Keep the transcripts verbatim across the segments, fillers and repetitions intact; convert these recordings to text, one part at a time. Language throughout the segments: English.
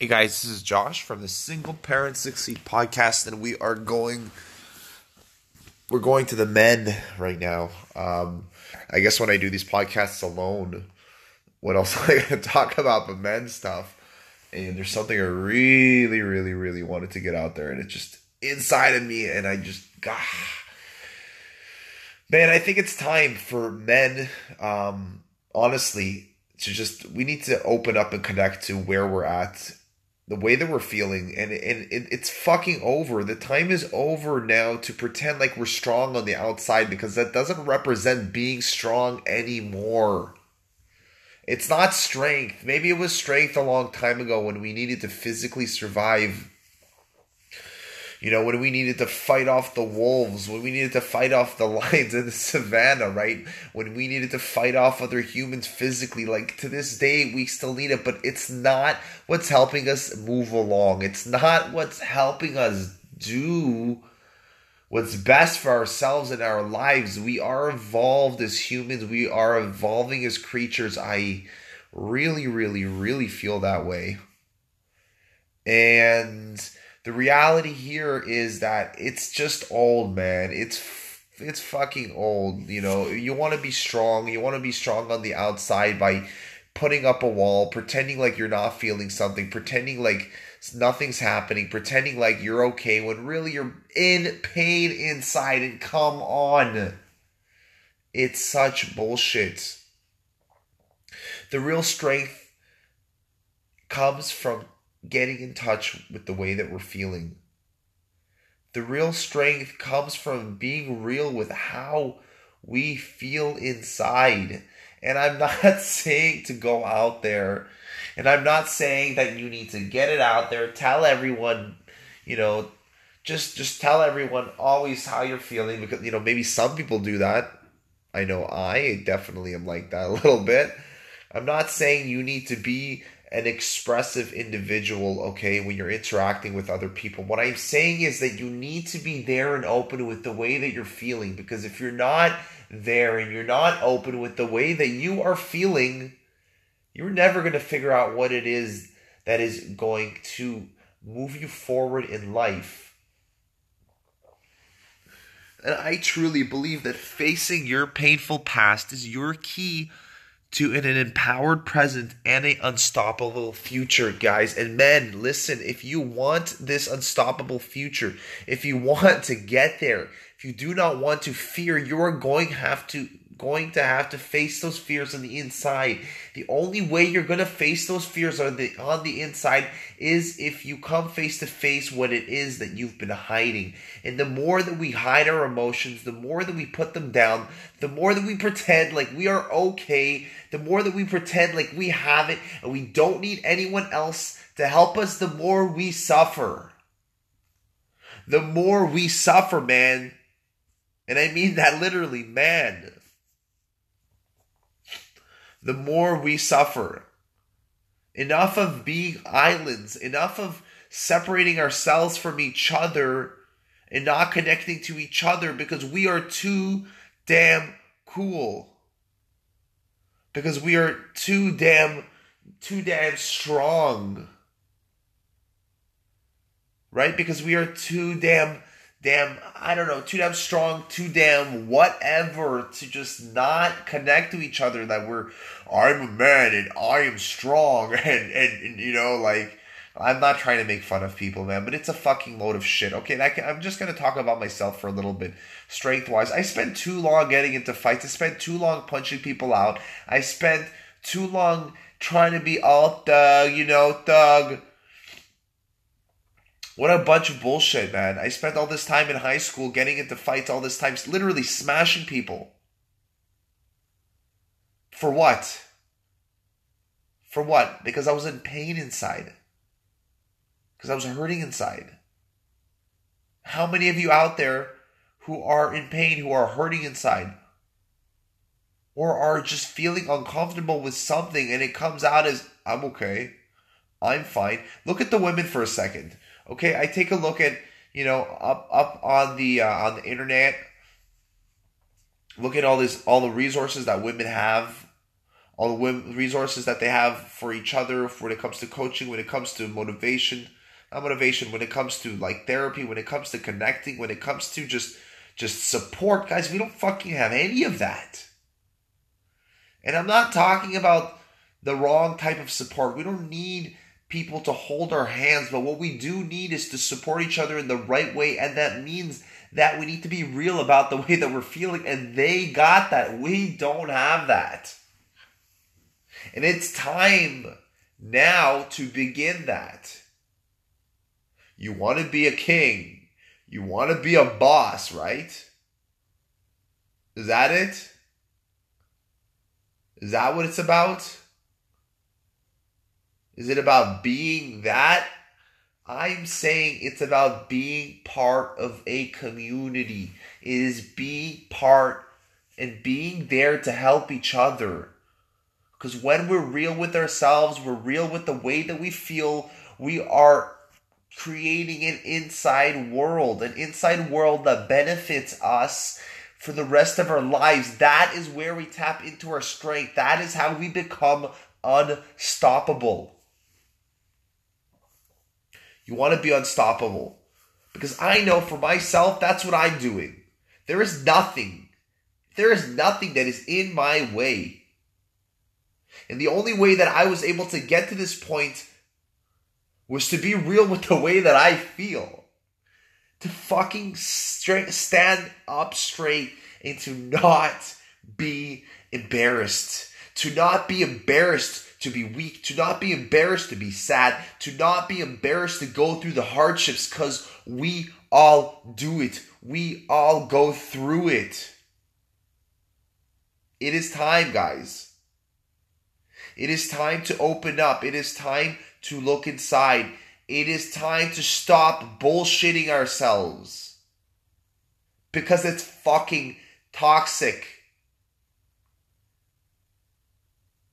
Hey guys, this is Josh from the Single Parent Succeed Podcast, and we are going, we're going to the men right now. Um, I guess when I do these podcasts alone, what else am I going to talk about but men stuff? And there's something I really, really, really wanted to get out there, and it's just inside of me, and I just, God. Man, I think it's time for men, um, honestly, to just, we need to open up and connect to where we're at, the way that we're feeling, and and it, it's fucking over. The time is over now to pretend like we're strong on the outside, because that doesn't represent being strong anymore. It's not strength. Maybe it was strength a long time ago when we needed to physically survive. You know, when we needed to fight off the wolves, when we needed to fight off the lions in the savannah, right? When we needed to fight off other humans physically, like to this day, we still need it, but it's not what's helping us move along. It's not what's helping us do what's best for ourselves and our lives. We are evolved as humans. We are evolving as creatures. I really, really, really feel that way. And the reality here is that it's just old, man. It's it's fucking old. You know, you want to be strong. You want to be strong on the outside by putting up a wall, pretending like you're not feeling something, pretending like nothing's happening, pretending like you're okay when really you're in pain inside. And come on. It's such bullshit. The real strength comes from getting in touch with the way that we're feeling. The real strength comes from being real with how we feel inside. And I'm not saying to go out there, and I'm not saying that you need to get it out there, tell everyone, you know, just just tell everyone always how you're feeling, because, you know, maybe some people do that. I know I definitely am like that a little bit. I'm not saying you need to be an expressive individual, okay, when you're interacting with other people. What I'm saying is that you need to be there and open with the way that you're feeling, because if you're not there and you're not open with the way that you are feeling, you're never going to figure out what it is that is going to move you forward in life. And I truly believe that facing your painful past is your key to an empowered present and an unstoppable future, guys. And men, listen, if you want this unstoppable future, if you want to get there, if you do not want to fear, you're going have to going to have to face those fears on the inside. The only way you're going to face those fears on the, on the inside is if you come face to face what it is that you've been hiding. And the more that we hide our emotions, the more that we put them down, the more that we pretend like we are okay, the more that we pretend like we have it and we don't need anyone else to help us, the more we suffer. The more we suffer, man. And I mean that literally, man. The more we suffer. Enough of being islands. Enough of separating ourselves from each other and not connecting to each other because we are too damn cool. Because we are too damn, too damn strong. Right? Because we are too damn, damn, I don't know, too damn strong, too damn whatever to just not connect to each other, that we're, I'm a man and I am strong and, and, and, you know, like, I'm not trying to make fun of people, man, but it's a fucking load of shit. Okay, and I can, I'm just going to talk about myself for a little bit, strength-wise. I spent too long getting into fights. I spent too long punching people out. I spent too long trying to be all thug, you know, thug. What a bunch of bullshit, man. I spent all this time in high school getting into fights, all this time literally smashing people. For what? For what? Because I was in pain inside. Because I was hurting inside. How many of you out there who are in pain, who are hurting inside, or are just feeling uncomfortable with something and it comes out as, I'm okay, I'm fine. Look at the women for a second. Okay, I take a look at, you know, up up on the uh, on the internet. Look at all this, all the resources that women have all the resources that they have for each other, when it comes to coaching, when it comes to motivation, not motivation, when it comes to like therapy, when it comes to connecting, when it comes to just just support. Guys, we don't fucking have any of that. And I'm not talking about the wrong type of support. We don't need people to hold our hands, but what we do need is to support each other in the right way, and that means that we need to be real about the way that we're feeling, and they got that. We don't have that. And it's time now to begin that. You want to be a king. You want to be a boss, right? Is that it? Is that what it's about? Is it about being that? I'm saying it's about being part of a community. It is being part and being there to help each other. Because when we're real with ourselves, we're real with the way that we feel, we are creating an inside world, an inside world that benefits us for the rest of our lives. That is where we tap into our strength. That is how we become unstoppable. You want to be unstoppable. Because I know for myself, that's what I'm doing. There is nothing. There is nothing that is in my way. And the only way that I was able to get to this point was to be real with the way that I feel. To fucking straight, stand up straight and to not be embarrassed. To not be embarrassed to be weak, to not be embarrassed to be sad, to not be embarrassed to go through the hardships, because we all do it. We all go through it. It is time, guys. It is time to open up. It is time to look inside. It is time to stop bullshitting ourselves, because it's fucking toxic.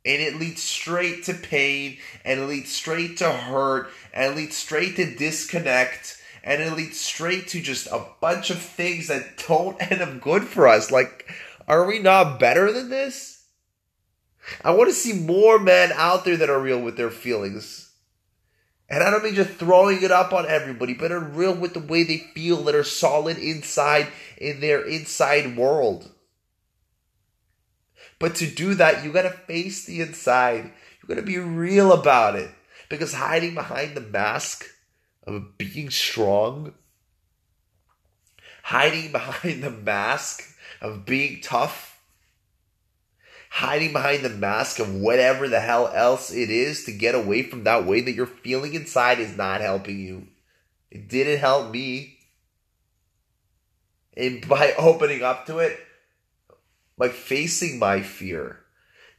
And it leads straight to pain, and it leads straight to hurt, and it leads straight to disconnect, and it leads straight to just a bunch of things that don't end up good for us. Like, are we not better than this? I want to see more men out there that are real with their feelings. And I don't mean just throwing it up on everybody, but are real with the way they feel, that are solid inside in their inside world. But to do that, you got to face the inside. You got to be real about it. Because hiding behind the mask of being strong, hiding behind the mask of being tough, hiding behind the mask of whatever the hell else it is to get away from that way that you're feeling inside is not helping you. It didn't help me. And by opening up to it, by facing my fear,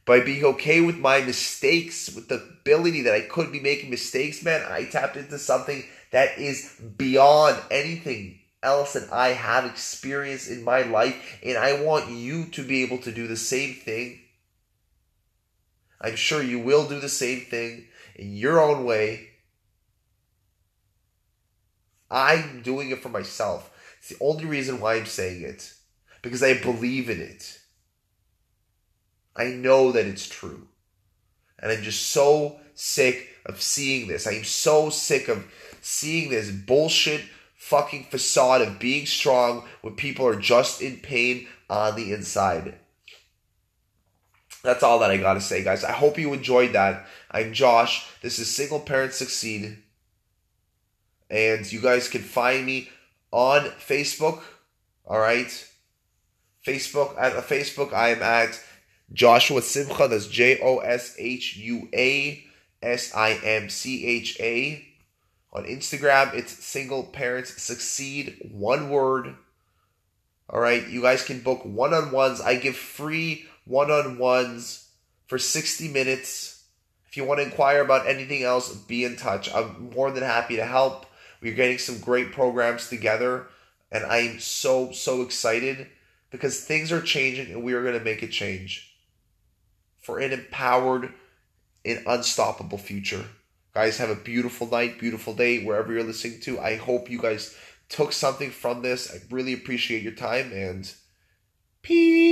by being okay with my mistakes, with the ability that I could be making mistakes, man, I tapped into something that is beyond anything else that I have experienced in my life, and I want you to be able to do the same thing. I'm sure you will do the same thing in your own way. I'm doing it for myself. It's the only reason why I'm saying it, because I believe in it. I know that it's true. And I'm just so sick of seeing this. I am so sick of seeing this bullshit fucking facade of being strong when people are just in pain on the inside. That's all that I gotta say, guys. I hope you enjoyed that. I'm Josh. This is Single Parent Succeed. And you guys can find me on Facebook. All right? Facebook. At Facebook, I am at Joshua Simcha, that's J O S H U A S I M C H A. On Instagram, it's Single Parents Succeed, one word. All right, you guys can book one-on-ones. I give free one-on-ones for sixty minutes. If you want to inquire about anything else, be in touch. I'm more than happy to help. We're getting some great programs together, and I am so, so excited because things are changing, and we are going to make a change for an empowered and unstoppable future. Guys, have a beautiful night, beautiful day, wherever you're listening to. I hope you guys took something from this. I really appreciate your time, and peace.